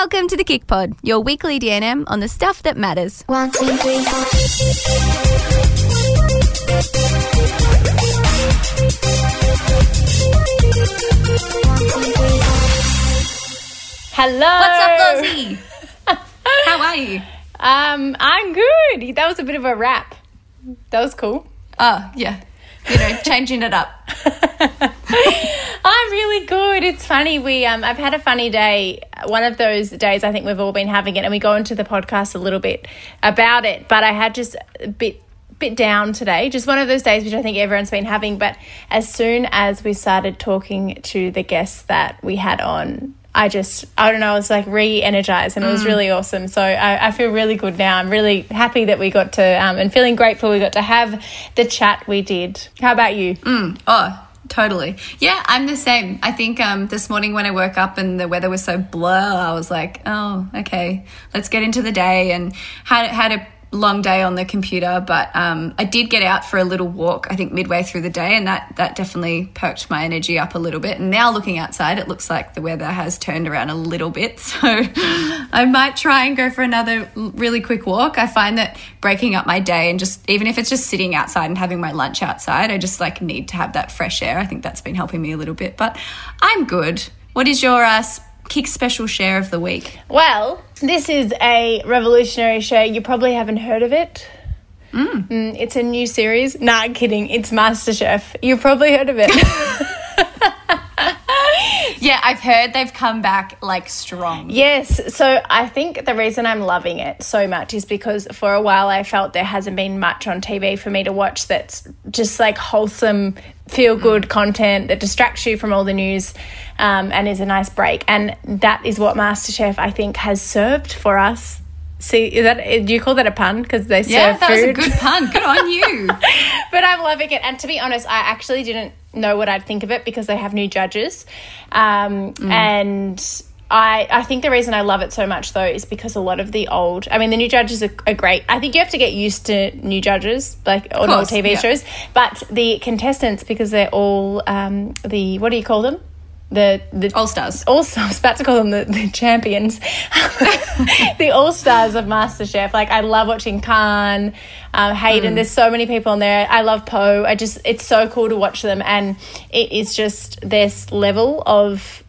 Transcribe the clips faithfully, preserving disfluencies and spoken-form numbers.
Welcome to the KickPod, your weekly D N M on the stuff that matters. One, two, three, four. Hello. What's up, Lozzie? How are you? Um, I'm good. That was a bit of a wrap. That was cool. Oh, yeah. You know, changing it up. I'm really good. It's funny. We um, I've had a funny day, one of those days I think we've all been having it, and we go into the podcast a little bit about it, but I had just a bit, bit down today, just one of those days which I think everyone's been having. But as soon as we started talking to the guests that we had on, I just, I don't know, I was like re-energized, and it was mm. really awesome. So I, I feel really good now. I'm really happy that we got to, um, and feeling grateful we got to have the chat we did. How about you? Mm. Oh, totally. Yeah, I'm the same. I think um, this morning when I woke up and the weather was so blur, I was like, oh, okay, let's get into the day, and had had a long day on the computer, but um, I did get out for a little walk, I think midway through the day, and that, that definitely perked my energy up a little bit. And now looking outside, it looks like the weather has turned around a little bit, so I might try and go for another really quick walk. I find that breaking up my day, and just even if it's just sitting outside and having my lunch outside, I just like need to have that fresh air. I think that's been helping me a little bit, but I'm good. What is your uh, Kick special share of the week? Well, this is a revolutionary show. You probably haven't heard of it. Mm. Mm, it's a new series. Nah, I'm kidding. It's MasterChef. You've probably heard of it. Yeah, I've heard they've come back like strong. Yes. So I think the reason I'm loving it so much is because for a while I felt there hasn't been much on T V for me to watch that's just like wholesome, feel-good content that distracts you from all the news um, and is a nice break. And that is what MasterChef, I think, has served for us. See, is that, do you call that a pun? Because they serve yeah, that food. Was a good pun. Good on you. But I'm loving it. And to be honest, I actually didn't know what I'd think of it because they have new judges. Um, mm. And I, I think the reason I love it so much, though, is because a lot of the old – I mean, the new judges are, are great. I think you have to get used to new judges, like on old T V yeah. shows. But the contestants, because they're all um, the – what do you call them? The, the all-stars. All-stars. I was about to call them the, the champions. The all-stars of MasterChef. Like, I love watching Khan, um, Hayden. Mm. There's so many people on there. I love Poe. I just, it's so cool to watch them. And it is just this level of,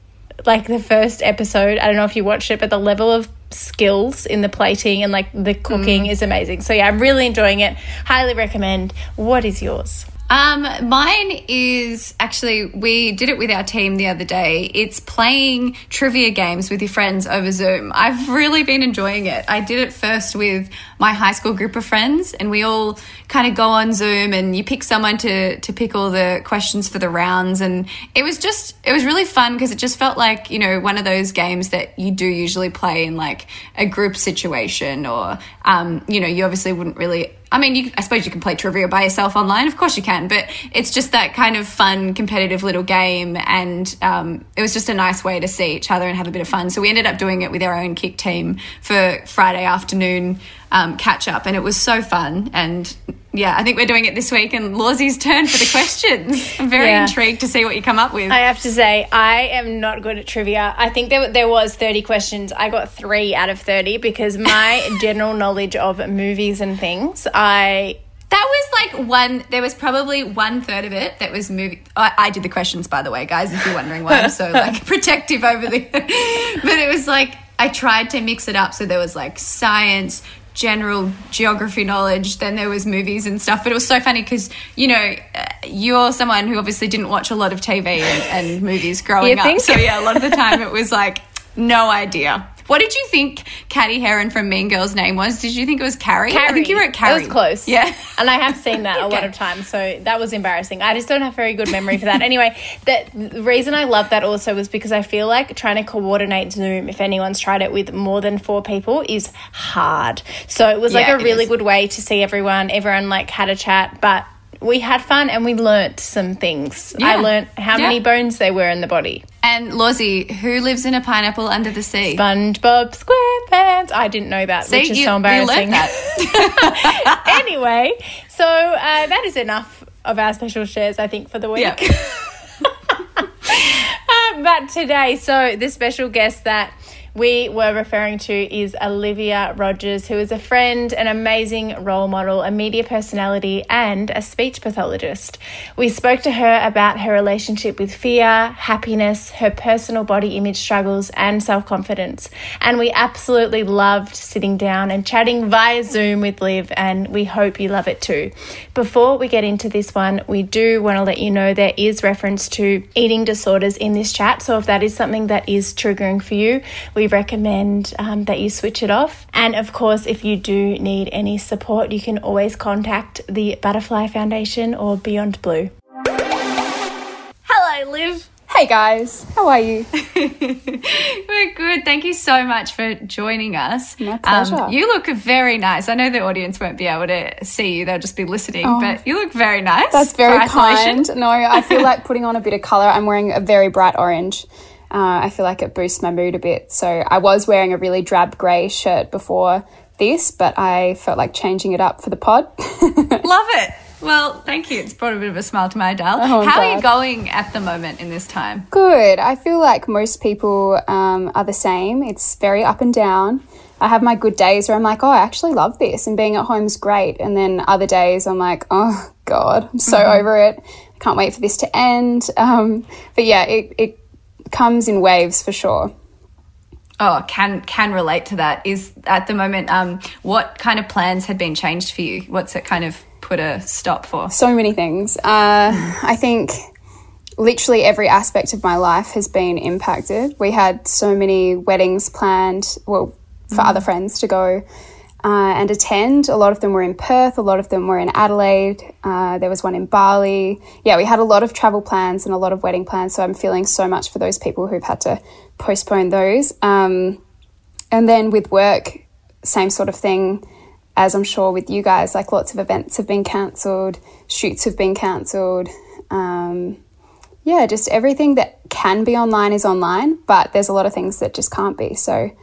like, the first episode, I don't know if you watched it, but the level of skills in the plating and, like, the cooking mm. is amazing. So, yeah, I'm really enjoying it. Highly recommend. What is yours? Um, mine is actually, we did it with our team the other day. It's playing trivia games with your friends over Zoom. I've really been enjoying it. I did it first with my high school group of friends, and we all kind of go on Zoom and you pick someone to, to pick all the questions for the rounds. And it was just, it was really fun because it just felt like, you know, one of those games that you do usually play in like a group situation or, um, you know, you obviously wouldn't really, I mean, you, I suppose you can play trivia by yourself online. Of course you can, but it's just that kind of fun, competitive little game, and um, it was just a nice way to see each other and have a bit of fun. So we ended up doing it with our own Kick team for Friday afternoon um, catch-up, and it was so fun. And, yeah, I think we're doing it this week, and Lauzie's turn for the questions. I'm very yeah. intrigued to see what you come up with. I have to say, I am not good at trivia. I think there, there was thirty questions. I got three out of thirty because my general knowledge of movies and things, I... That was like one, there was probably one third of it that was movie. I, I did the questions, by the way, guys, if you're wondering why I'm so like protective over the, but it was like, I tried to mix it up. So there was like science, general geography knowledge, then there was movies and stuff. But it was so funny because, you know, you're someone who obviously didn't watch a lot of T V and, and movies growing up. So yeah, a lot of the time it was like, no idea. What did you think Cady Heron from Mean Girls' name was? Did you think it was Carrie? Carrie. I think you wrote Carrie. It was close. Yeah. And I have seen that okay. a lot of times, so that was embarrassing. I just don't have very good memory for that. Anyway, the reason I love that also was because I feel like trying to coordinate Zoom, if anyone's tried it with more than four people, is hard. So it was yeah, like a really is. good way to see everyone. Everyone like had a chat, but we had fun and we learnt some things. Yeah. I learnt how yeah. many bones there were in the body. And Lozzie, who lives in a pineapple under the sea? SpongeBob SquarePants. I didn't know that, see, which is you, so embarrassing. You learned that. Anyway, so uh, that is enough of our special shares, I think, for the week. Yep. um, but today, so the special guest that we were referring to is Olivia Rogers, who is a friend, an amazing role model, a media personality, and a speech pathologist. We spoke to her about her relationship with fear, happiness, her personal body image struggles, and self-confidence. And we absolutely loved sitting down and chatting via Zoom with Liv, and we hope you love it too. Before we get into this one, we do want to let you know there is reference to eating disorders in this chat. So if that is something that is triggering for you, we recommend um, that you switch it off. And of course, if you do need any support, you can always contact the Butterfly Foundation or Beyond Blue. Hello, Liv. Hey guys, how are you? We're good. Thank you so much for joining us. My pleasure. Um, you look very nice. I know the audience won't be able to see you. They'll just be listening, oh, but you look very nice. That's very kind. No, I feel like putting on a bit of colour. I'm wearing a very bright orange. Uh, I feel like it boosts my mood a bit. So I was wearing a really drab grey shirt before this, but I felt like changing it up for the pod. Love it. Well, thank you. It's brought a bit of a smile to my dial. Oh, How God. are you going at the moment in this time? Good. I feel like most people um, are the same. It's very up and down. I have my good days where I'm like, oh, I actually love this and being at home is great. And then other days I'm like, oh, God, I'm so mm-hmm. over it. I can't wait for this to end. Um, but, yeah, it, it comes in waves for sure. Oh, can can relate to that. Is at the moment, um, what kind of plans had been changed for you? What's it kind of put a stop for? So many things. Uh, I think literally every aspect of my life has been impacted. We had so many weddings planned, well, for mm. other friends to go uh, and attend. A lot of them were in Perth. A lot of them were in Adelaide. Uh, there was one in Bali. Yeah, we had a lot of travel plans and a lot of wedding plans, so I'm feeling so much for those people who've had to postpone those. Um, and then with work, same sort of thing. As I'm sure with you guys, like lots of events have been cancelled, shoots have been cancelled. Um, yeah, just everything that can be online is online, but there's a lot of things that just can't be. So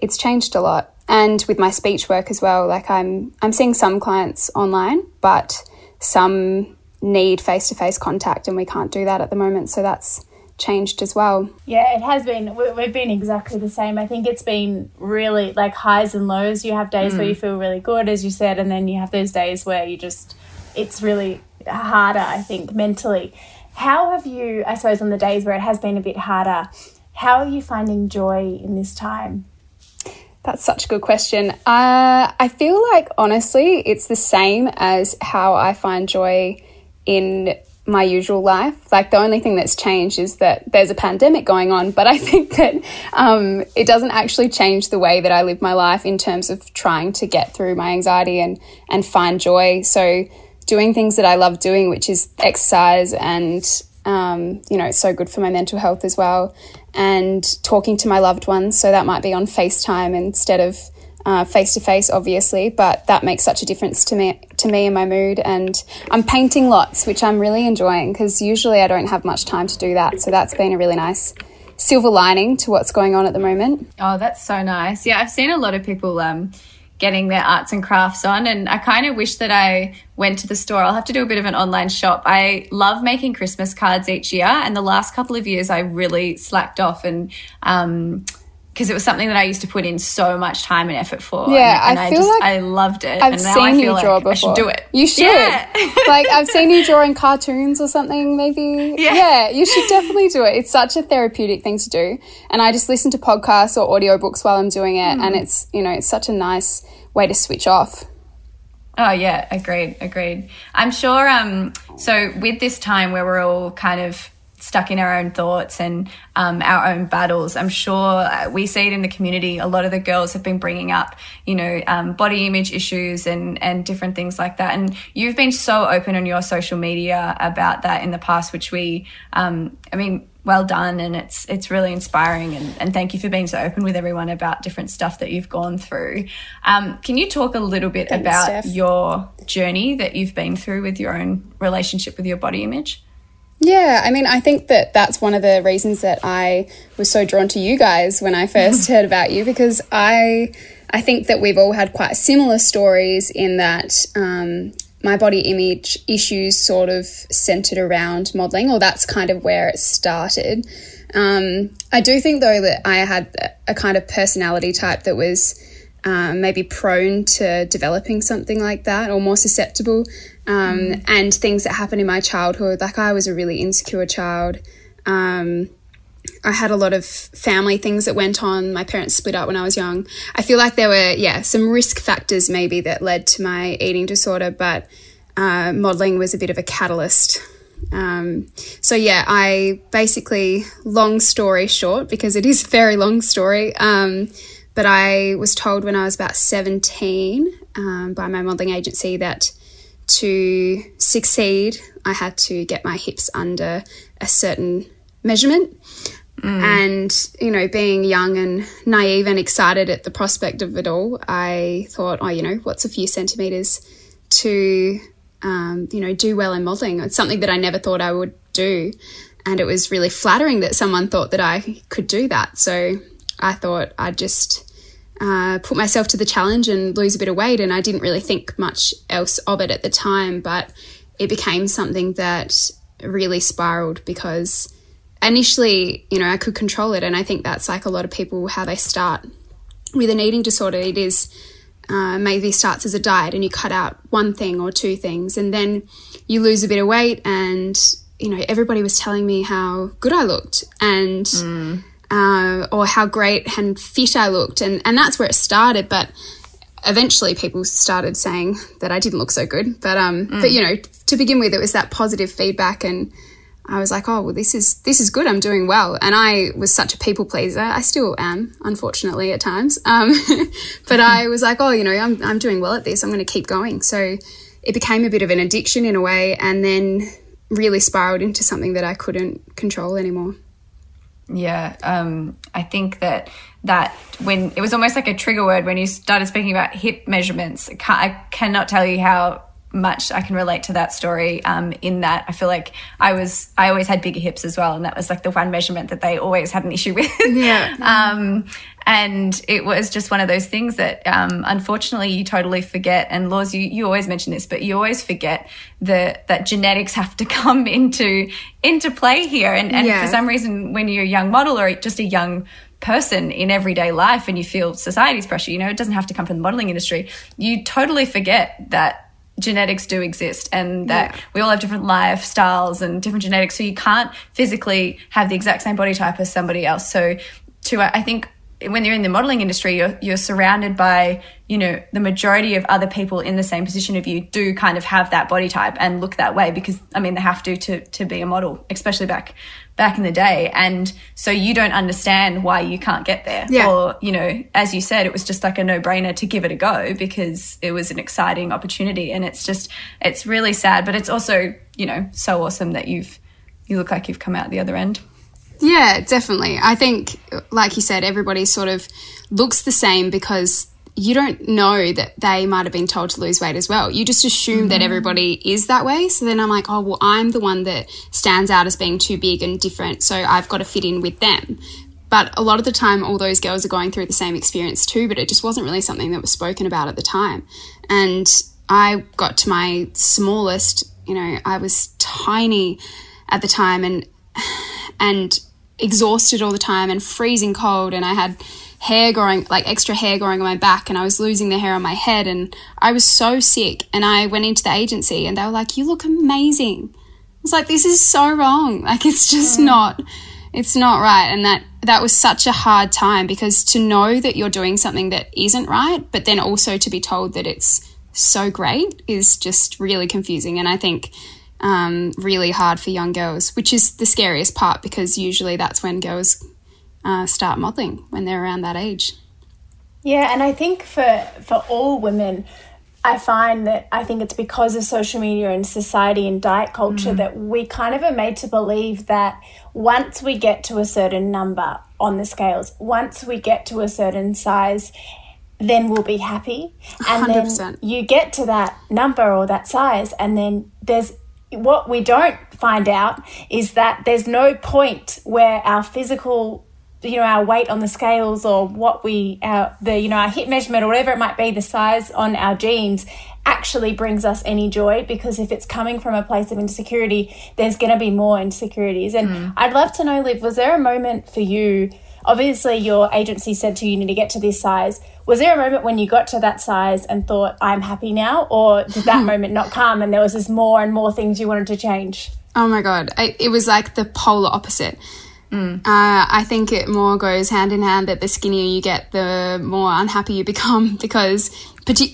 it's changed a lot. And with my speech work as well, like I'm I'm seeing some clients online, but some need face-to-face contact and we can't do that at the moment. So that's changed as well. Yeah, it has been. We've been exactly the same. I think it's been really like highs and lows. You have days mm. where you feel really good, as you said, and then you have those days where you just, it's really harder, I think, mentally. How have you, I suppose, on the days where it has been a bit harder, how are you finding joy in this time? That's such a good question. Uh, I feel like, honestly, it's the same as how I find joy in my usual life. Like the only thing that's changed is that there's a pandemic going on, but I think that um, it doesn't actually change the way that I live my life in terms of trying to get through my anxiety and, and find joy. So doing things that I love doing, which is exercise and, um, you know, it's so good for my mental health as well, and talking to my loved ones. So that might be on FaceTime instead of Uh, face-to-face, obviously, but that makes such a difference to me to me and my mood. And I'm painting lots, which I'm really enjoying, because usually I don't have much time to do that. So that's been a really nice silver lining to what's going on at the moment. Oh, that's so nice. Yeah, I've seen a lot of people um, getting their arts and crafts on, and I kind of wish that I went to the store. I'll have to do a bit of an online shop. I love making Christmas cards each year, and the last couple of years I really slacked off and um because it was something that I used to put in so much time and effort for. Yeah, and, and I, I feel just, like I loved it. I've and now seen I feel you like draw before. I should do it. You should. Yeah. Like I've seen you draw in cartoons or something maybe. Yeah. yeah, you should definitely do it. It's such a therapeutic thing to do. And I just listen to podcasts or audiobooks while I'm doing it. Mm. And it's, you know, it's such a nice way to switch off. Oh, yeah, agreed, agreed. I'm sure um, so with this time where we're all kind of stuck in our own thoughts and um, our own battles. I'm sure we see it in the community. A lot of the girls have been bringing up, you know, um, body image issues and, and different things like that. And you've been so open on your social media about that in the past, which we, um, I mean, well done. And it's it's really inspiring. And, and thank you for being so open with everyone about different stuff that you've gone through. Um, can you talk a little bit Thanks, about Steph. your journey that you've been through with your own relationship with your body image? Yeah, I mean, I think that that's one of the reasons that I was so drawn to you guys when I first heard about you, because I I think that we've all had quite similar stories in that um, my body image issues sort of centered around modelling, or that's kind of where it started. Um, I do think, though, that I had a kind of personality type that was um, maybe prone to developing something like that, or more susceptible. Um, mm. And things that happened in my childhood, like I was a really insecure child. Um, I had a lot of family things that went on. My parents split up when I was young. I feel like there were, yeah, some risk factors maybe that led to my eating disorder, but uh, modelling was a bit of a catalyst. Um, so yeah, I basically, long story short, because it is a very long story, um, but I was told when I was about seventeen um, by my modelling agency that to succeed, I had to get my hips under a certain measurement. Mm. And, you know, being young and naive and excited at the prospect of it all, I thought, oh, you know, what's a few centimetres to, um, you know, do well in modelling? It's something that I never thought I would do. And it was really flattering that someone thought that I could do that. So I thought I'd just Uh, put myself to the challenge and lose a bit of weight, and I didn't really think much else of it at the time, but it became something that really spiraled, because initially, you know, I could control it, and I think that's like a lot of people, how they start with an eating disorder. It is uh, maybe starts as a diet and you cut out one thing or two things, and then you lose a bit of weight, and, you know, everybody was telling me how good I looked, and mm. Uh, or how great and fit I looked, and, and that's where it started. But eventually people started saying that I didn't look so good, but um mm. but you know, to begin with, it was that positive feedback, and I was like, oh well, this is this is good, I'm doing well. And I was such a people pleaser, I still am, unfortunately, at times, um but I was like, oh, you know, I'm, I'm doing well at this, I'm going to keep going. So it became a bit of an addiction in a way, and then really spiraled into something that I couldn't control anymore. Yeah, um, I think that that when it was almost like a trigger word when you started speaking about hip measurements. I, can't, I cannot tell you how much I can relate to that story. Um, in that, I feel like I was I always had bigger hips as well, and that was like the one measurement that they always had an issue with. Yeah. um, and it was just one of those things that um, unfortunately you totally forget. And Laws, you, you always mention this, but you always forget the that genetics have to come into into play here. And, and yeah. for some reason, when you're a young model or just a young person in everyday life, and you feel society's pressure, you know, it doesn't have to come from the modeling industry. You totally forget that genetics do exist, and that yeah. we all have different lifestyles and different genetics, so you can't physically have the exact same body type as somebody else. So to I think when you're in the modeling industry, you're, you're surrounded by, you know, the majority of other people in the same position of you do kind of have that body type and look that way, because I mean they have to to, to be a model, especially back back in the day. And so you don't understand why you can't get there. Yeah. Or, you know, as you said, it was just like a no-brainer to give it a go, because it was an exciting opportunity. And it's just, it's really sad, but it's also, you know, so awesome that you've, you look like you've come out the other end. Yeah, definitely. I think, like you said, everybody sort of looks the same because you don't know that they might have been told to lose weight as well. You just assume mm-hmm. that everybody is that way. So then I'm like, oh, well, I'm the one that stands out as being too big and different, so I've got to fit in with them. But a lot of the time, all those girls are going through the same experience too, but it just wasn't really something that was spoken about at the time. And I got to my smallest, you know, I was tiny at the time, and and exhausted all the time, and freezing cold, and I had hair growing, like extra hair growing on my back, and I was losing the hair on my head, and I was so sick. And I went into the agency and they were like, you look amazing. I was like, this is so wrong, like it's just yeah. not it's not right. And that that was such a hard time, because to know that you're doing something that isn't right, but then also to be told that it's so great is just really confusing, and I think um really hard for young girls, which is the scariest part, because usually that's when girls Uh, start modelling, when they're around that age. Yeah, and I think for for all women, I find that I think it's because of social media and society and diet culture mm. that we kind of are made to believe that once we get to a certain number on the scales, once we get to a certain size, then we'll be happy. And one hundred percent. Then you get to that number or that size, and then there's what we don't find out is that there's no point where our physical you know, our weight on the scales, or what we, our, the, you know, our hip measurement or whatever it might be, the size on our jeans actually brings us any joy, because if it's coming from a place of insecurity, there's going to be more insecurities. And mm. I'd love to know, Liv, was there a moment for you, obviously your agency said to you, you need to get to this size. Was there a moment when you got to that size and thought, I'm happy now? Or did that moment not come and there was just more and more things you wanted to change? Oh, my God. I, it was like the polar opposite. Mm. Uh, I think it more goes hand in hand that the skinnier you get, the more unhappy you become, because,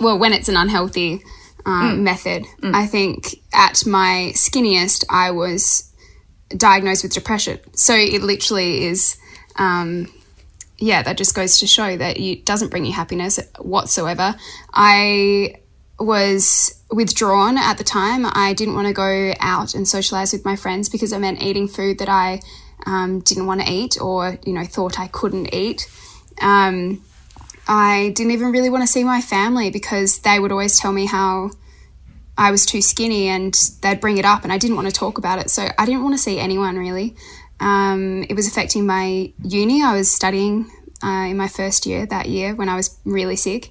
well, when it's an unhealthy um, mm. method. Mm. I think at my skinniest, I was diagnosed with depression. So it literally is... Um, yeah, that just goes to show that it doesn't bring you happiness whatsoever. I was withdrawn at the time. I didn't want to go out and socialise with my friends because it meant eating food that I um, didn't want to eat, or, you know, thought I couldn't eat. Um, I didn't even really want to see my family because they would always tell me how I was too skinny, and they'd bring it up and I didn't want to talk about it. So I didn't want to see anyone really. Um, it was affecting my uni. I was studying uh, in my first year that year when I was really sick,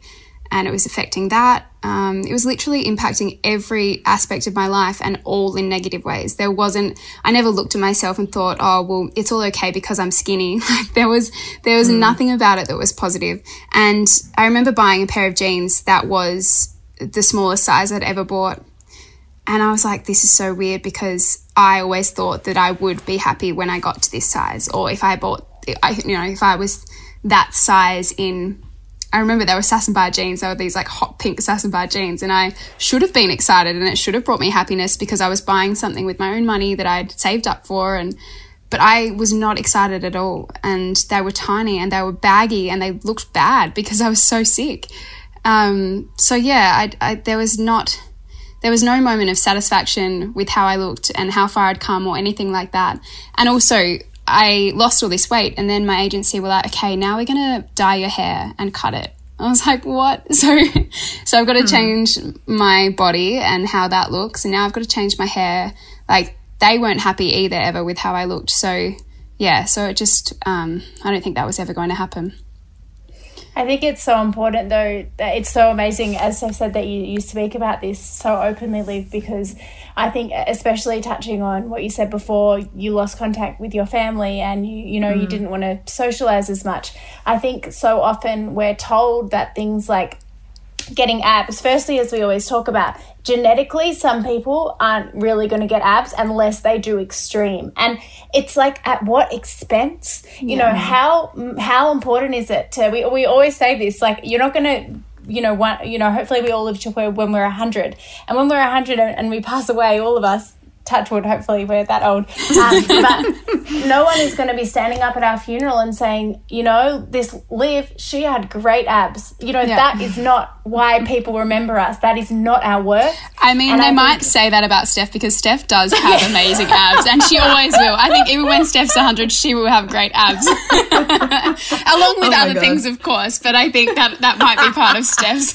and it was affecting that. Um, it was literally impacting every aspect of my life, and all in negative ways. There wasn't, I never looked at myself and thought, oh, well, it's all okay because I'm skinny. Like there was, there was mm. nothing about it that was positive. And I remember buying a pair of jeans that was the smallest size I'd ever bought. And I was like, this is so weird, because I always thought that I would be happy when I got to this size, or if I bought, I, you know, if I was that size in, I remember there were Sassonbar jeans, there were these like hot pink Sassonbar jeans, and I should have been excited and it should have brought me happiness because I was buying something with my own money that I'd saved up for, and but I was not excited at all, and they were tiny and they were baggy and they looked bad because I was so sick. Um, so, yeah, I, I, there was not... There was no moment of satisfaction with how I looked and how far I'd come or anything like that. And also I lost all this weight, and then my agency were like, okay, now we're going to dye your hair and cut it. I was like, what? So so I've got to mm. change my body and how that looks, and now I've got to change my hair. Like they weren't happy either ever with how I looked. So, yeah, so it just um, I don't think that was ever going to happen. I think it's so important, though, that it's so amazing, as I said, that you, you speak about this so openly, Liv, because I think especially touching on what you said before, you lost contact with your family and, you, you know, mm. you didn't want to socialise as much. I think so often we're told that things like getting abs, firstly, as we always talk about, genetically some people aren't really going to get abs unless they do extreme, and it's like, at what expense? You yeah. know, how how important is it to, we we always say this, like, you're not going to, you know, one, you know, hopefully we all live to where when we're one hundred, and when we're one hundred and, and we pass away, all of us, touch wood, hopefully we're that old, um, but no one is going to be standing up at our funeral and saying, you know, this Liv, she had great abs. You know, yeah. that is not why people remember us. That is not our work. I mean, and they I might think- say that about Steph, because Steph does have amazing abs, and she always will. I think even when Steph's one hundred, she will have great abs, along with oh other God. things, of course, but I think that that might be part of Steph's.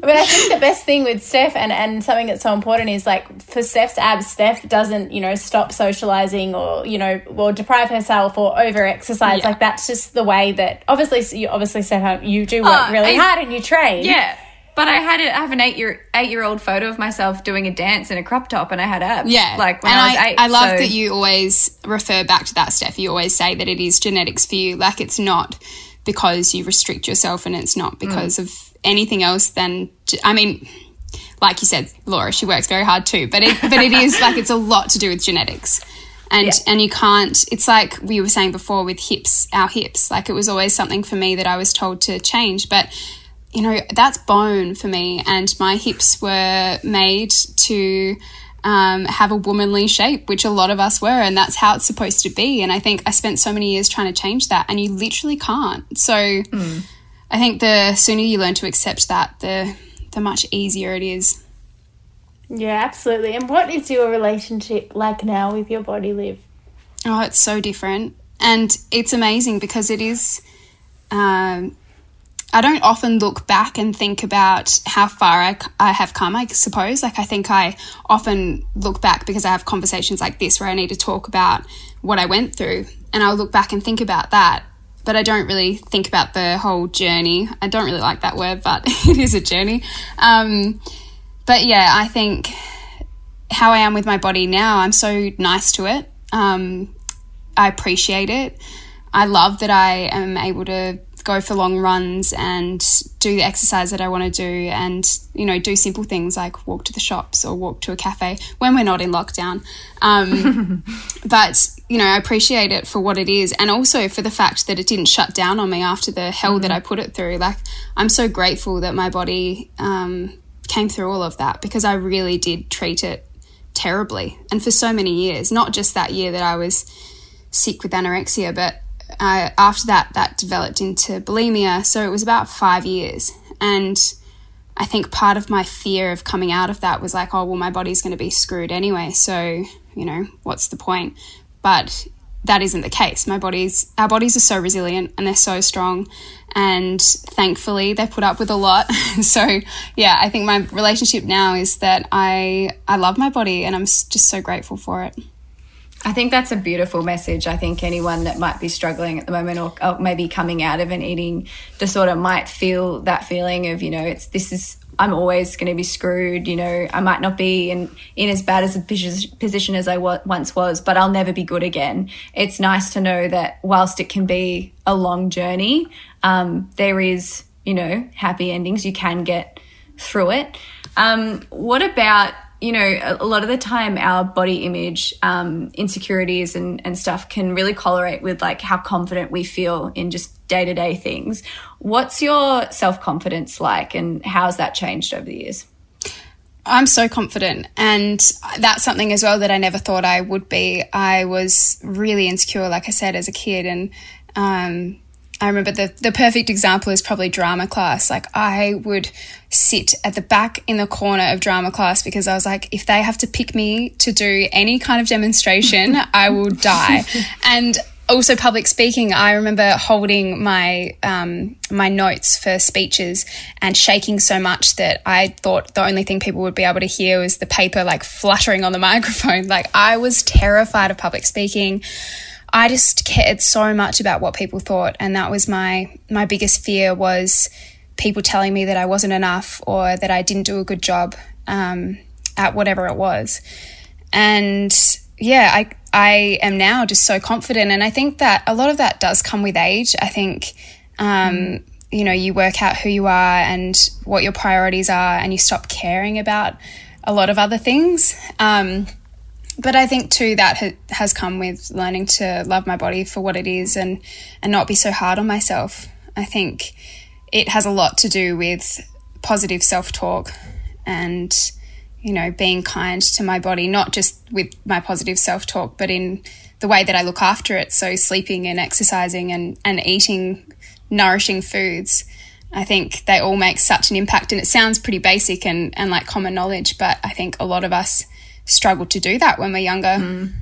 But I think the best thing with Steph, and, and something that's so important, is like for Steph's abs, Steph doesn't, you know, stop socialising or, you know, or deprive herself or over-exercise. Yeah. Like that's just the way that obviously, you obviously Steph, you do work oh, really I, hard and you train. Yeah, but I had a, I have an eight-year, eight-year-old photo of myself doing a dance in a crop top, and I had abs. Yeah, like when and I was I, eight. I love so. that you always refer back to that, Steph. You always say that it is genetics for you. Like it's not because you restrict yourself, and it's not because mm. of anything else than, I mean, like you said, Laura, she works very hard too, but it, but it is like, it's a lot to do with genetics, and yeah. and you can't, it's like we were saying before with hips, our hips, like it was always something for me that I was told to change, but you know, that's bone for me, and my hips were made to um, have a womanly shape, which a lot of us were, and that's how it's supposed to be, and I think I spent so many years trying to change that, and you literally can't, so mm. I think the sooner you learn to accept that, the the much easier it is. Yeah, absolutely. And what is your relationship like now with your body, Liv? Oh, it's so different. And it's amazing because it is um, – I don't often look back and think about how far I, I have come, I suppose. Like I think I often look back because I have conversations like this where I need to talk about what I went through and I'll look back and think about that, but I don't really think about the whole journey. I don't really like that word, but it is a journey. Um, but yeah, I think how I am with my body now, I'm so nice to it. Um, I appreciate it. I love that I am able to go for long runs and do the exercise that I want to do, and, you know, do simple things like walk to the shops or walk to a cafe when we're not in lockdown. Um, but, you know, I appreciate it for what it is, and also for the fact that it didn't shut down on me after the hell mm-hmm. that I put it through. Like, I'm so grateful that my body um, came through all of that, because I really did treat it terribly, and for so many years, not just that year that I was sick with anorexia, but Uh, after that, that developed into bulimia. So it was about five years. And I think part of my fear of coming out of that was like, oh, well, my body's going to be screwed anyway, so, you know, what's the point? But that isn't the case. My body's, our bodies are so resilient and they're so strong. And thankfully they put up with a lot. So yeah, I think my relationship now is that I, I love my body and I'm just so grateful for it. I think that's a beautiful message. I think anyone that might be struggling at the moment, or, or maybe coming out of an eating disorder, might feel that feeling of, you know, it's this is I'm always going to be screwed, you know, I might not be in, in as bad as a position as I w- once was, but I'll never be good again. It's nice to know that whilst it can be a long journey, um, there is, you know, happy endings. You can get through it. Um, what about... you know, a lot of the time our body image um, insecurities and, and stuff can really correlate with like how confident we feel in just day-to-day things. What's your self-confidence like, and how's that changed over the years? I'm so confident, and that's something as well that I never thought I would be. I was really insecure, like I said, as a kid, and um I remember the, the perfect example is probably drama class. Like, I would sit at the back in the corner of drama class because I was like, if they have to pick me to do any kind of demonstration, I will die. And also public speaking, I remember holding my um, my notes for speeches and shaking so much that I thought the only thing people would be able to hear was the paper like fluttering on the microphone. Like, I was terrified of public speaking. I just cared so much about what people thought, and that was my my biggest fear, was people telling me that I wasn't enough or that I didn't do a good job um, at whatever it was. And yeah, I I am now just so confident, and I think that a lot of that does come with age. I think um, mm. you know, you work out who you are and what your priorities are, and you stop caring about a lot of other things. Um, But I think too that ha- has come with learning to love my body for what it is, and, and not be so hard on myself. I think it has a lot to do with positive self-talk and, you know, being kind to my body, not just with my positive self-talk, but in the way that I look after it. So sleeping and exercising and, and eating nourishing foods, I think they all make such an impact. And it sounds pretty basic and, and like common knowledge, but I think a lot of us struggle to do that when we're younger. Mm.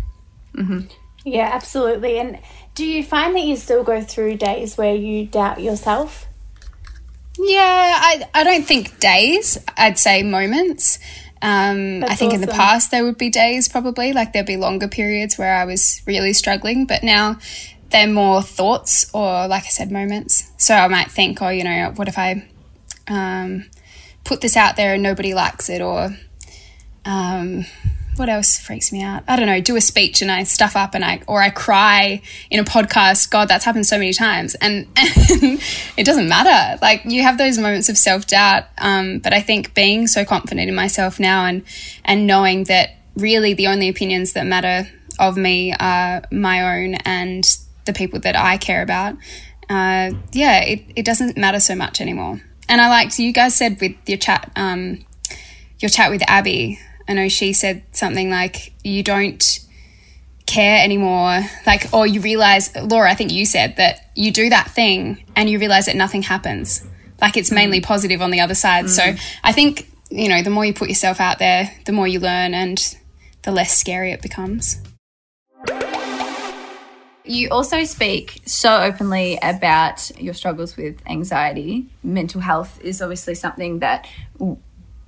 Mm-hmm. Yeah, absolutely. And do you find that you still go through days where you doubt yourself? Yeah, I, I don't think days. I'd say moments. Um, I think awesome. In the past there would be days probably, like there'd be longer periods where I was really struggling, but now they're more thoughts or, like I said, moments. So I might think, oh, you know, what if I um, put this out there and nobody likes it, or... Um, what else freaks me out? I don't know, do a speech and I stuff up and I, or I cry in a podcast. God, that's happened so many times. And, and it doesn't matter. Like, you have those moments of self-doubt. Um, but I think being so confident in myself now, and, and knowing that really the only opinions that matter of me are my own and the people that I care about. Uh, yeah, it, it doesn't matter so much anymore. And I liked, you guys said with your chat, um, your chat with Abby, I know she said something like, you don't care anymore, like, or you realise, Laura, I think you said that you do that thing and you realise that nothing happens. Like, it's mainly positive on the other side. Mm. So I think, you know, the more you put yourself out there, the more you learn and the less scary it becomes. You also speak so openly about your struggles with anxiety. Mental health is obviously something that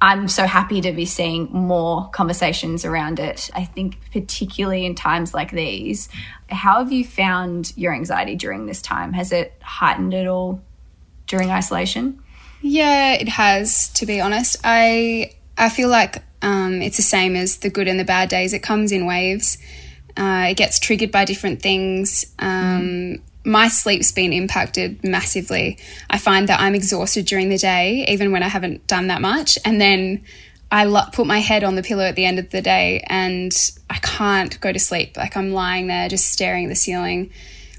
I'm so happy to be seeing more conversations around it. I think particularly in times like these, how have you found your anxiety during this time? Has it heightened at all during isolation? Yeah, it has, to be honest. I I feel like um, it's the same as the good and the bad days. It comes in waves. Uh, it gets triggered by different things. Um, mm. My sleep's been impacted massively. I find that I'm exhausted during the day, even when I haven't done that much. And then I lo- put my head on the pillow at the end of the day and I can't go to sleep. Like, I'm lying there just staring at the ceiling,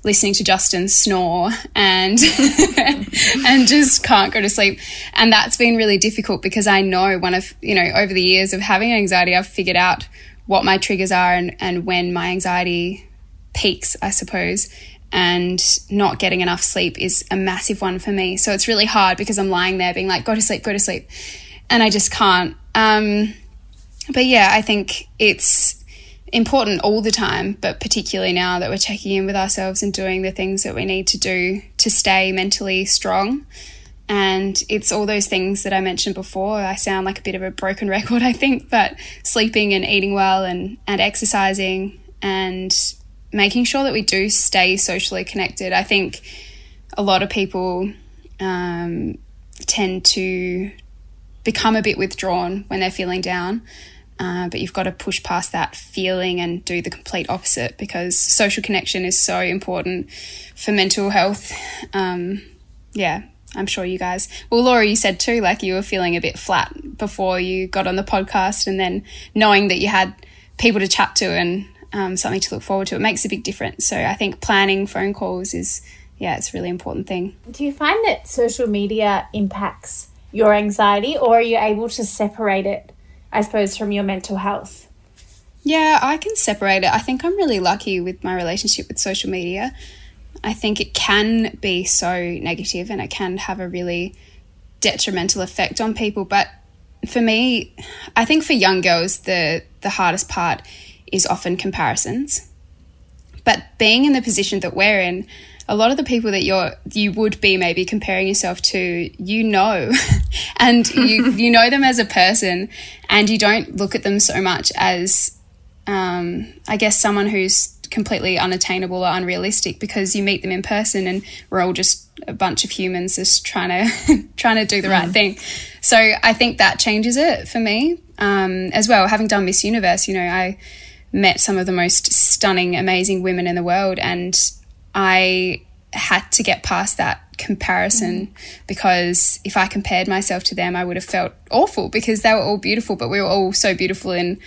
listening to Justin snore and and just can't go to sleep. And that's been really difficult because I know one of, you know, over the years of having anxiety, I've figured out what my triggers are and, and when my anxiety peaks, I suppose. And not getting enough sleep is a massive one for me. So it's really hard because I'm lying there being like, go to sleep, go to sleep. And I just can't. Um, but yeah, I think it's important all the time, but particularly now that we're checking in with ourselves and doing the things that we need to do to stay mentally strong. And it's all those things that I mentioned before. I sound like a bit of a broken record, I think, but sleeping and eating well and, and exercising and making sure that we do stay socially connected. I think a lot of people um, tend to become a bit withdrawn when they're feeling down, uh, but you've got to push past that feeling and do the complete opposite, because social connection is so important for mental health. Um, yeah, I'm sure you guys... Well, Laura, you said too, like, you were feeling a bit flat before you got on the podcast, and then knowing that you had people to chat to and Um, something to look forward to, it makes a big difference. So I think planning phone calls is, yeah, it's a really important thing. Do you find that social media impacts your anxiety, or are you able to separate it, I suppose, from your mental health? Yeah, I can separate it. I think I'm really lucky with my relationship with social media. I think it can be so negative and it can have a really detrimental effect on people. But for me, I think for young girls, the the hardest part is often comparisons. But being in the position that we're in, a lot of the people that you're you would be maybe comparing yourself to, you know, and you you know them as a person, and you don't look at them so much as um I guess someone who's completely unattainable or unrealistic, because you meet them in person and we're all just a bunch of humans just trying to trying to do the right mm. thing. So I think that changes it for me um as well. Having done Miss Universe, you know, I met some of the most stunning, amazing women in the world, and I had to get past that comparison mm. because if I compared myself to them, I would have felt awful, because they were all beautiful, but we were all so beautiful in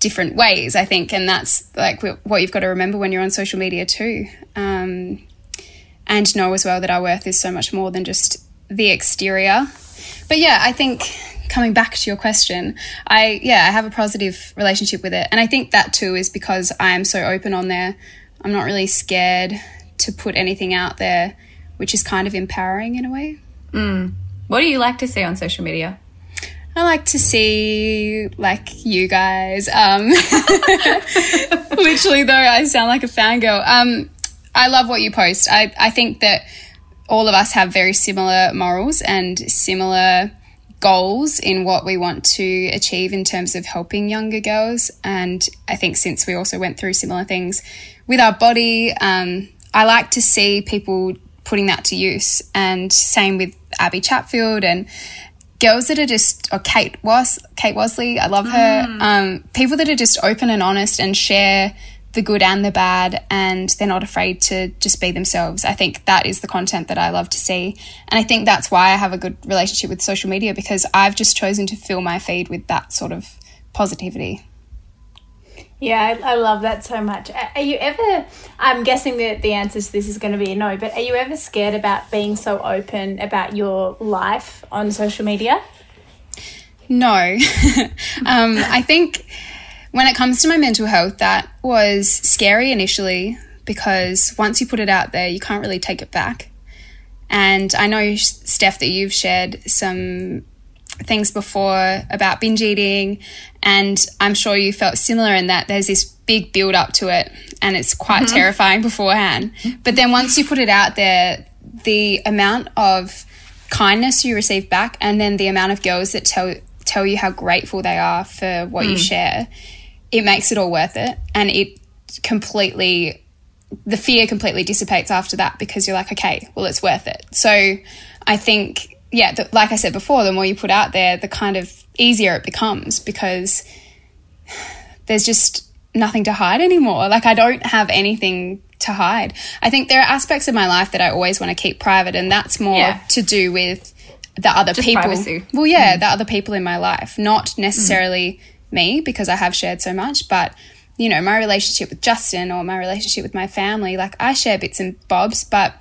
different ways, I think. And that's like what you've got to remember when you're on social media too, um, and know as well that our worth is so much more than just the exterior. But yeah, I think coming back to your question, I yeah I have a positive relationship with it, and I think that too is because I am so open on there. I'm not really scared to put anything out there, which is kind of empowering in a way. Mm. What do you like to see on social media? I like to see, like, you guys. Um, literally, though, I sound like a fangirl. Um, I love what you post. I, I think that all of us have very similar morals and similar goals in what we want to achieve in terms of helping younger girls. And I think since we also went through similar things with our body, um, I like to see people putting that to use. And same with Abby Chatfield and girls that are just, or Kate Was, Kate Wasley, I love her. Mm. Um, people that are just open and honest and share the good and the bad, and they're not afraid to just be themselves. I think that is the content that I love to see. And I think that's why I have a good relationship with social media, because I've just chosen to fill my feed with that sort of positivity. Yeah, I, I love that so much. Are you ever, I'm guessing that the answer to this is going to be a no, but are you ever scared about being so open about your life on social media? No. um, I think when it comes to my mental health, that was scary initially, because once you put it out there, you can't really take it back. And I know, Steph, that you've shared some things before about binge eating, and I'm sure you felt similar in that there's this big build up to it, and it's quite mm-hmm. terrifying beforehand. But then once you put it out there, the amount of kindness you receive back, and then the amount of girls that tell tell you how grateful they are for what mm. you share, it makes it all worth it. And it completely, the fear completely dissipates after that, because you're like, okay, well, it's worth it. So I think, yeah, the, like I said before, the more you put out there, the kind of easier it becomes, because there's just nothing to hide anymore. Like, I don't have anything to hide. I think there are aspects of my life that I always want to keep private, and that's more yeah. to do with the other just people. Privacy. Well, yeah, mm. the other people in my life, not necessarily mm. me, because I have shared so much, but, you know, my relationship with Justin or my relationship with my family, like, I share bits and bobs, but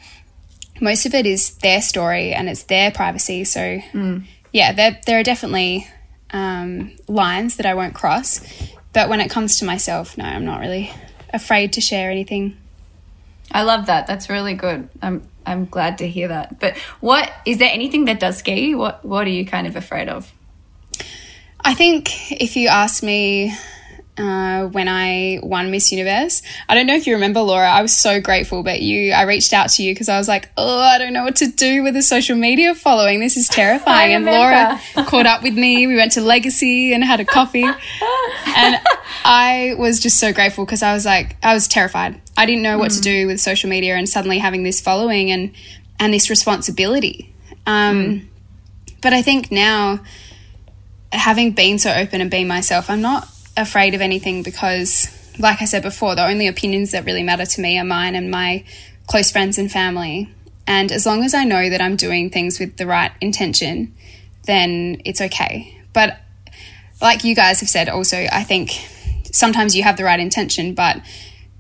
most of it is their story and it's their privacy. So, mm. yeah, there, there are definitely um, lines that I won't cross. But when it comes to myself, no, I'm not really afraid to share anything. I love that. That's really good. I'm I'm glad to hear that. But what is there anything that does scare you? What What are you kind of afraid of? I think if you ask me uh, when I won Miss Universe, I don't know if you remember, Laura, I was so grateful, but you, I reached out to you because I was like, oh, I don't know what to do with a social media following. This is terrifying. And Laura caught up with me. We went to Legacy and had a coffee. And I was just so grateful because I was like, I was terrified. I didn't know what mm. to do with social media and suddenly having this following and, and this responsibility. Um, mm. But I think now, having been so open and being myself, I'm not afraid of anything because, like I said before, the only opinions that really matter to me are mine and my close friends and family. And as long as I know that I'm doing things with the right intention, then it's okay. But like you guys have said also, I think sometimes you have the right intention, but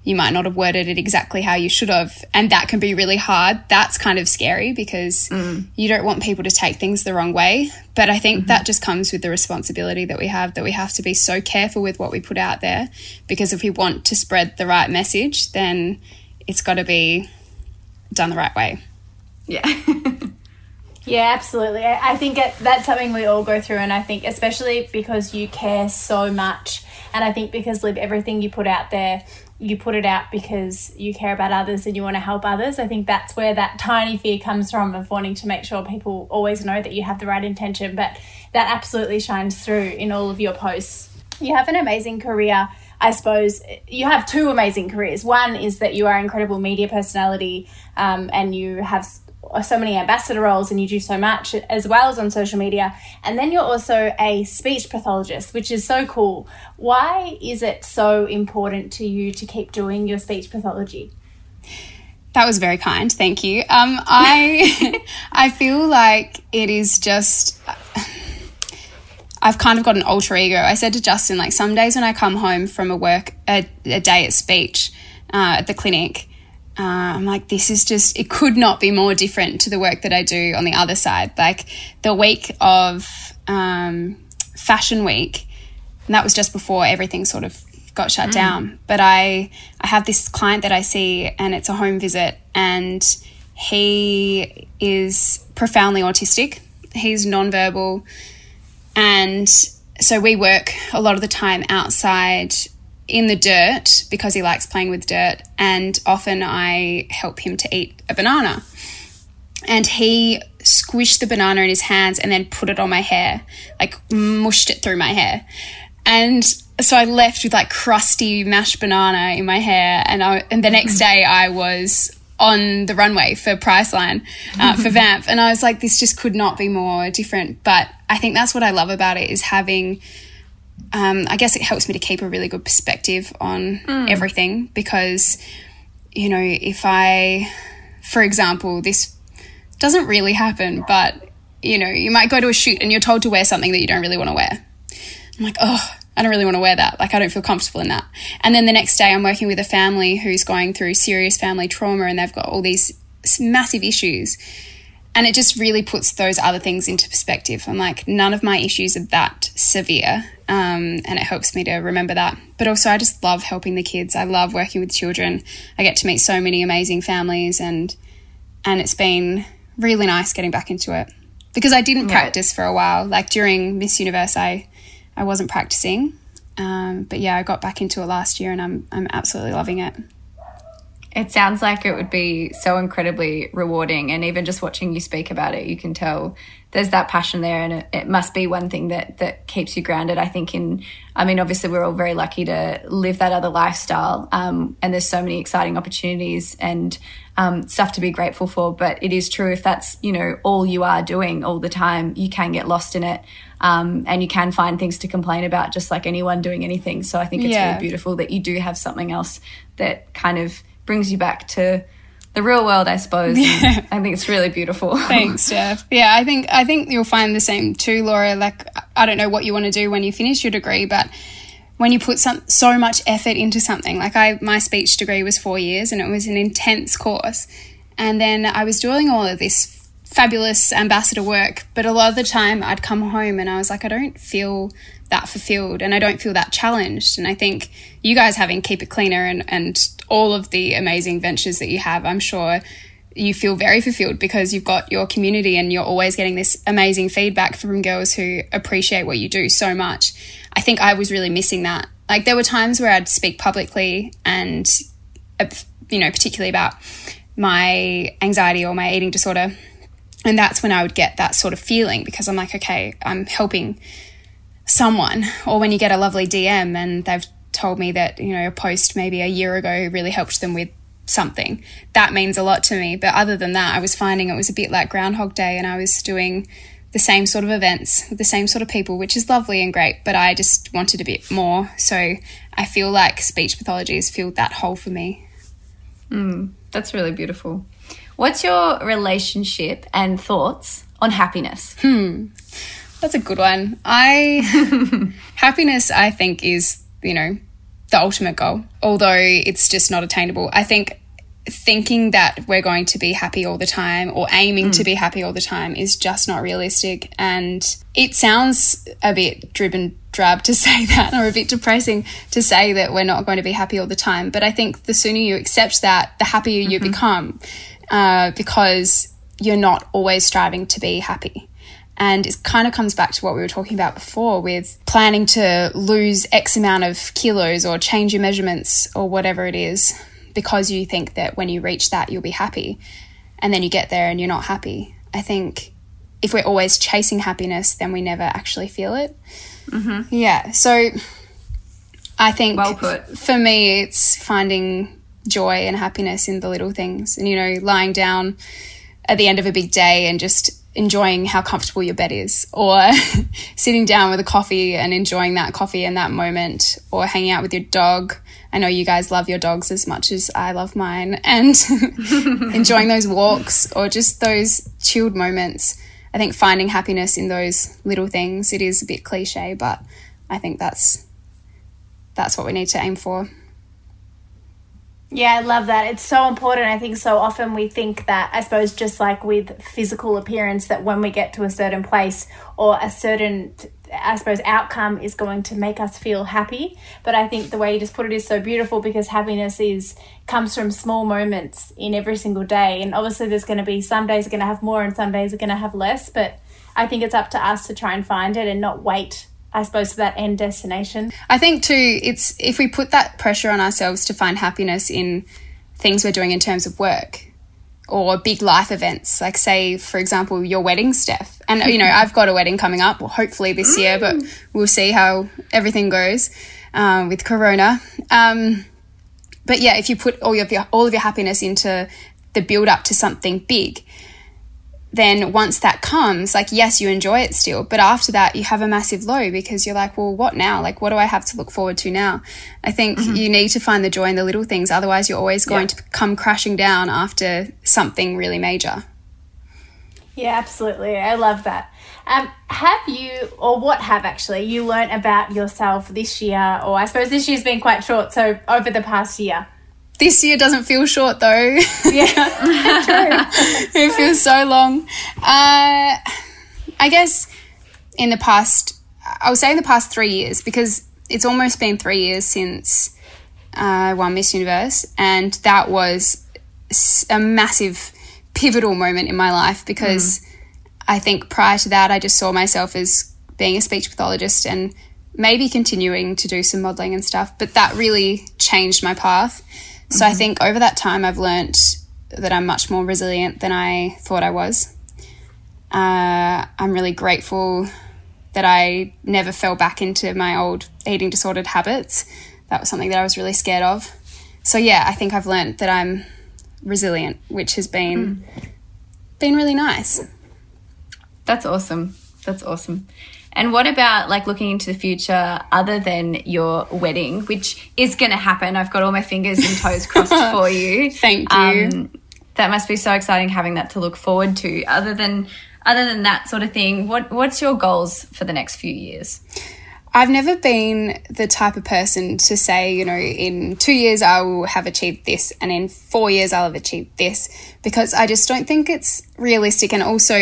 you might not have worded it exactly how you should have, and that can be really hard. That's kind of scary because mm. you don't want people to take things the wrong way. But I think mm-hmm. that just comes with the responsibility that we have, that we have to be so careful with what we put out there, because if we want to spread the right message, then it's got to be done the right way. Yeah. Yeah, absolutely. I think it, that's something we all go through, and I think especially because you care so much, and I think because, Liv, everything you put out there, you put it out because you care about others and you want to help others. I think that's where that tiny fear comes from, of wanting to make sure people always know that you have the right intention, but that absolutely shines through in all of your posts. You have an amazing career. I suppose you have two amazing careers. One is that you are an incredible media personality, um, and you have so many ambassador roles and you do so much, as well as on social media. And then you're also a speech pathologist, which is so cool. Why is it so important to you to keep doing your speech pathology? That was very kind. Thank you. Um, I, I feel like it is just, I've kind of got an alter ego. I said to Justin, like, some days when I come home from a work, a, a day at speech, uh, at the clinic, Uh, I'm like, this is just, it could not be more different to the work that I do on the other side. Like the week of um, Fashion Week, and that was just before everything sort of got shut mm. down. But I, I have this client that I see, and it's a home visit, and he is profoundly autistic. He's nonverbal. And so we work a lot of the time outside in the dirt, because he likes playing with dirt, and often I help him to eat a banana. And he squished the banana in his hands and then put it on my hair, like mushed it through my hair. And so I left with like crusty mashed banana in my hair, and I, and the next day I was on the runway for Priceline, uh, for Vamp, and I was like, this just could not be more different. But I think that's what I love about it, is having Um, I guess it helps me to keep a really good perspective on mm. everything, because, you know, if I, for example, this doesn't really happen, but, you know, you might go to a shoot and you're told to wear something that you don't really want to wear. I'm like, oh, I don't really want to wear that. Like, I don't feel comfortable in that. And then the next day I'm working with a family who's going through serious family trauma, and they've got all these massive issues. And it just really puts those other things into perspective. I'm like, none of my issues are that severe, um, and it helps me to remember that. But also I just love helping the kids. I love working with children. I get to meet so many amazing families, and and it's been really nice getting back into it, because I didn't yeah. practice for a while. Like during Miss Universe, I, I wasn't practicing. Um, but, yeah, I got back into it last year, and I'm I'm absolutely loving it. It sounds like it would be so incredibly rewarding, and even just watching you speak about it, you can tell there's that passion there, and it, it must be one thing that that keeps you grounded, I think. In, I mean, obviously we're all very lucky to live that other lifestyle, um, and there's so many exciting opportunities and um, stuff to be grateful for, but it is true, if that's, you know, all you are doing all the time, you can get lost in it, um, and you can find things to complain about, just like anyone doing anything. So I think it's yeah. really beautiful that you do have something else that kind of brings you back to the real world, I suppose. Yeah. I think it's really beautiful. Thanks, Steph. Yeah, I think I think you'll find the same too, Laura. Like, I don't know what you want to do when you finish your degree, but when you put some so much effort into something, like I my speech degree was four years and it was an intense course, and then I was doing all of this fabulous ambassador work, but a lot of the time I'd come home and I was like, I don't feel that fulfilled and I don't feel that challenged. And I think you guys having Keep It Cleaner and, and all of the amazing ventures that you have, I'm sure you feel very fulfilled because you've got your community and you're always getting this amazing feedback from girls who appreciate what you do so much. I think I was really missing that. Like, there were times where I'd speak publicly and, you know, particularly about my anxiety or my eating disorder. And that's when I would get that sort of feeling, because I'm like, okay, I'm helping someone. Or when you get a lovely D M and they've told me that, you know, a post maybe a year ago really helped them with something, that means a lot to me. But other than that, I was finding it was a bit like Groundhog Day, and I was doing the same sort of events with the same sort of people, which is lovely and great, but I just wanted a bit more. So I feel like speech pathology has filled that hole for me. Mm, that's really beautiful. What's your relationship and thoughts on happiness? Hmm. That's a good one. I happiness, I think, is, you know, the ultimate goal, although it's just not attainable. I think thinking that we're going to be happy all the time or aiming mm. to be happy all the time is just not realistic. And it sounds a bit drib and drab to say that, or a bit depressing to say that we're not going to be happy all the time. But I think the sooner you accept that, the happier mm-hmm. you become, uh, because you're not always striving to be happy. And it kind of comes back to what we were talking about before with planning to lose X amount of kilos or change your measurements or whatever it is, because you think that when you reach that, you'll be happy. And then you get there and you're not happy. I think if we're always chasing happiness, then we never actually feel it. Mm-hmm. Yeah. So I think well put. For me, it's finding joy and happiness in the little things. And, you know, lying down at the end of a big day and just enjoying how comfortable your bed is, or sitting down with a coffee and enjoying that coffee and that moment, or hanging out with your dog. I know you guys love your dogs as much as I love mine, and enjoying those walks or just those chilled moments. I think finding happiness in those little things, it is a bit cliche, but I think that's that's what we need to aim for. Yeah, I love that. It's so important. I think so often we think that, I suppose, just like with physical appearance, that when we get to a certain place or a certain, I suppose, outcome is going to make us feel happy. But I think the way you just put it is so beautiful, because happiness is comes from small moments in every single day. And obviously there's going to be some days are going to have more and some days are going to have less. But I think it's up to us to try and find it and not wait, I suppose, to that end destination. I think too, it's if we put that pressure on ourselves to find happiness in things we're doing in terms of work or big life events, like say, for example, your wedding, Steph. And, you know, I've got a wedding coming up, well, hopefully this year, but we'll see how everything goes um, with Corona. Um, but yeah, if you put all of your all of your happiness into the build up to something big, then once that comes, like, yes, you enjoy it still, but after that you have a massive low, because you're like, well, what now? Like, what do I have to look forward to now? I think mm-hmm. you need to find the joy in the little things. Otherwise you're always going yeah. to come crashing down after something really major. Yeah, absolutely. I love that. Um, have you, or what have actually you learnt about yourself this year? Or I suppose this year's been quite short, so over the past year. This year doesn't feel short though. Yeah, true. It feels so long. Uh, I guess in the past, I would say in the past three years, because it's almost been three years since I uh, won Miss Universe, and that was a massive pivotal moment in my life, because mm. I think prior to that I just saw myself as being a speech pathologist and maybe continuing to do some modelling and stuff, but that really changed my path. So mm-hmm. I think over that time I've learnt that I'm much more resilient than I thought I was. Uh, I'm really grateful that I never fell back into my old eating disordered habits. That was something that I was really scared of. So yeah, I think I've learnt that I'm resilient, which has been mm. been really nice. That's awesome. That's awesome. And what about like looking into the future other than your wedding, which is going to happen? I've got all my fingers and toes crossed for you. Thank you. Um, that must be so exciting having that to look forward to. Other than other than that sort of thing, what what's your goals for the next few years? I've never been the type of person to say, you know, in two years I will have achieved this and in four years I'll have achieved this, because I just don't think it's realistic. And also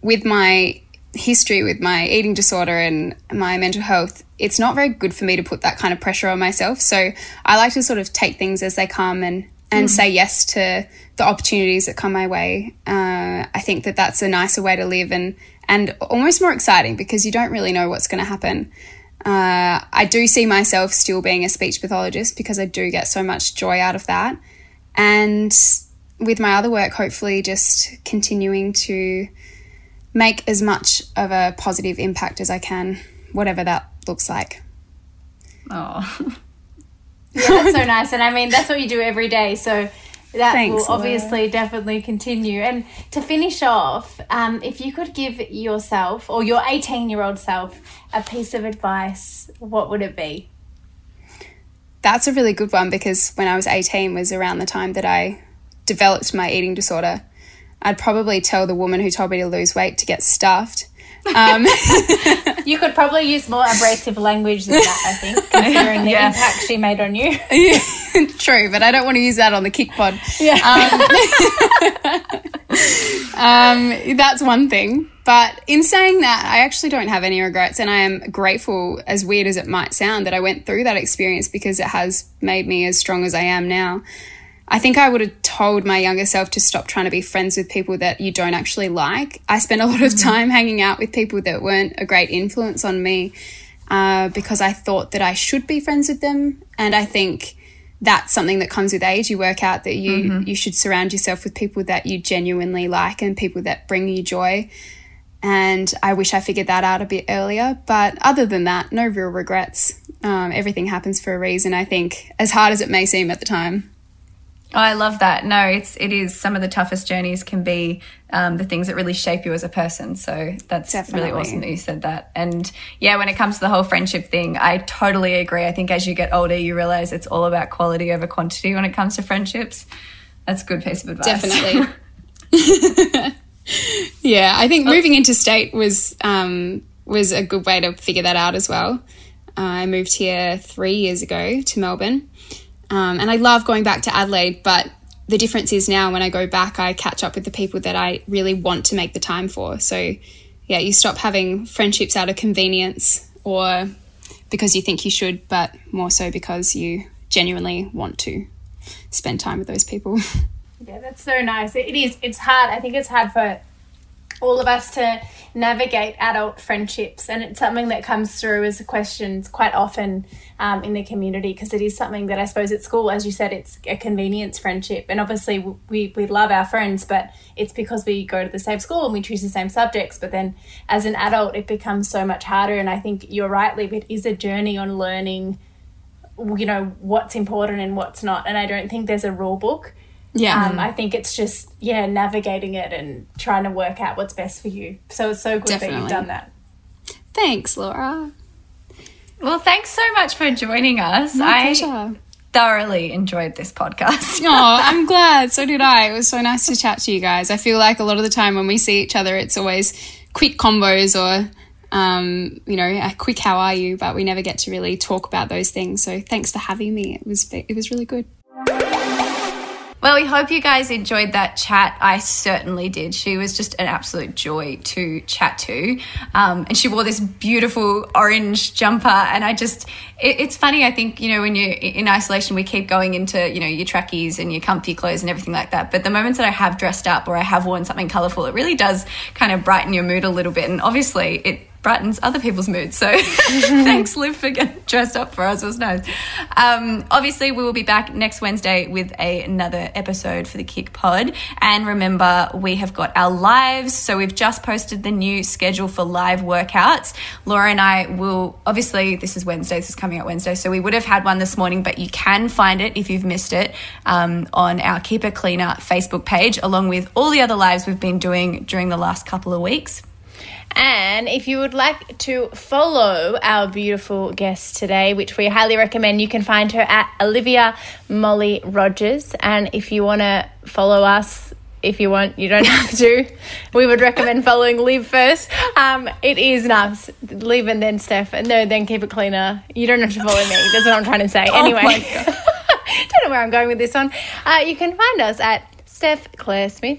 with my history with my eating disorder and my mental health, it's not very good for me to put that kind of pressure on myself. So I like to sort of take things as they come and, and mm. say yes to the opportunities that come my way. Uh, I think that that's a nicer way to live and, and almost more exciting, because you don't really know what's going to happen. Uh, I do see myself still being a speech pathologist because I do get so much joy out of that. And with my other work, hopefully just continuing to make as much of a positive impact as I can, whatever that looks like. Oh, yeah, that's so nice. And I mean, that's what you do every day. So that Thanks, will obviously Laura. Definitely continue. And to finish off, um, if you could give yourself or your eighteen-year-old self a piece of advice, what would it be? That's a really good one, because when I was eighteen was around the time that I developed my eating disorder. I'd probably tell the woman who told me to lose weight to get stuffed. Um, you could probably use more abrasive language than that, I think, considering yeah. the impact she made on you. Yeah, true, but I don't want to use that on the KickPod. Yeah. Um, um, that's one thing. But in saying that, I actually don't have any regrets, and I am grateful, as weird as it might sound, that I went through that experience, because it has made me as strong as I am now. I think I would have told my younger self to stop trying to be friends with people that you don't actually like. I spent a lot of time hanging out with people that weren't a great influence on me uh, because I thought that I should be friends with them. And I think that's something that comes with age. You work out that you, mm-hmm. you should surround yourself with people that you genuinely like and people that bring you joy. And I wish I figured that out a bit earlier. But other than that, no real regrets. Um, everything happens for a reason, I think, as hard as it may seem at the time. Oh, I love that. No, it's it is some of the toughest journeys can be um, the things that really shape you as a person. So that's Definitely. Really awesome that you said that. And yeah, when it comes to the whole friendship thing, I totally agree. I think as you get older, you realize it's all about quality over quantity when it comes to friendships. That's a good piece of advice. Definitely. Yeah, I think moving interstate was um, was a good way to figure that out as well. Uh, I moved here three years ago to Melbourne. Um, and I love going back to Adelaide, but the difference is now when I go back, I catch up with the people that I really want to make the time for. So, yeah, you stop having friendships out of convenience or because you think you should, but more so because you genuinely want to spend time with those people. Yeah, that's so nice. It is. It's hard. I think it's hard for all of us to navigate adult friendships, and it's something that comes through as a question quite often um, in the community, because it is something that I suppose at school, as you said, it's a convenience friendship, and obviously we, we love our friends, but it's because we go to the same school and we choose the same subjects. But then as an adult it becomes so much harder, and I think you're right, Liv, it is a journey on learning, you know, what's important and what's not, and I don't think there's a rule book. Yeah, um, I think it's just, yeah, navigating it and trying to work out what's best for you. So it's so good Definitely. That you've done that. Thanks, Laura. Well, thanks so much for joining us. My I pleasure. Thoroughly enjoyed this podcast. Oh, I'm glad. So did I. It was so nice to chat to you guys. I feel like a lot of the time when we see each other, it's always quick combos or, um, you know, a quick how are you, but we never get to really talk about those things. So thanks for having me. It was It was really good. Well, we hope you guys enjoyed that chat. I certainly did. She was just an absolute joy to chat to. Um, and she wore this beautiful orange jumper. And I just, it, it's funny, I think, you know, when you're in isolation, we keep going into, you know, your trackies and your comfy clothes and everything like that. But the moments that I have dressed up or I have worn something colourful, it really does kind of brighten your mood a little bit. And obviously it brightens other people's moods. So thanks, Liv, for getting dressed up for us. It was nice. Um, obviously, we will be back next Wednesday with a, another episode for the KickPod. And remember, we have got our lives. So we've just posted the new schedule for live workouts. Laura and I will, obviously, this is Wednesday. This is coming out Wednesday. So we would have had one this morning, but you can find it if you've missed it um, on our Keep It Cleaner Facebook page, along with all the other lives we've been doing during the last couple of weeks. And if you would like to follow our beautiful guest today, which we highly recommend, you can find her at Olivia Molly Rogers. And if you want to follow us, if you want, you don't have to. We would recommend following Liv first. Um, it is nice. Liv and then Steph. And no, then Keep It Cleaner. You don't have to follow me. That's what I'm trying to say. Anyway, oh my God. Don't know where I'm going with this one. Uh, you can find us at Steph Claire Smith,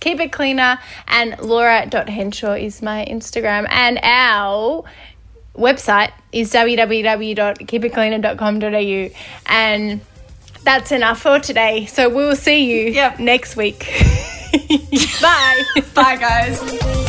Keep It Cleaner, and Laura dot Henshaw is my Instagram. And our website is w w w dot keep it cleaner dot com dot a u. And that's enough for today. So we'll see you yep. next week. Bye. Bye, guys.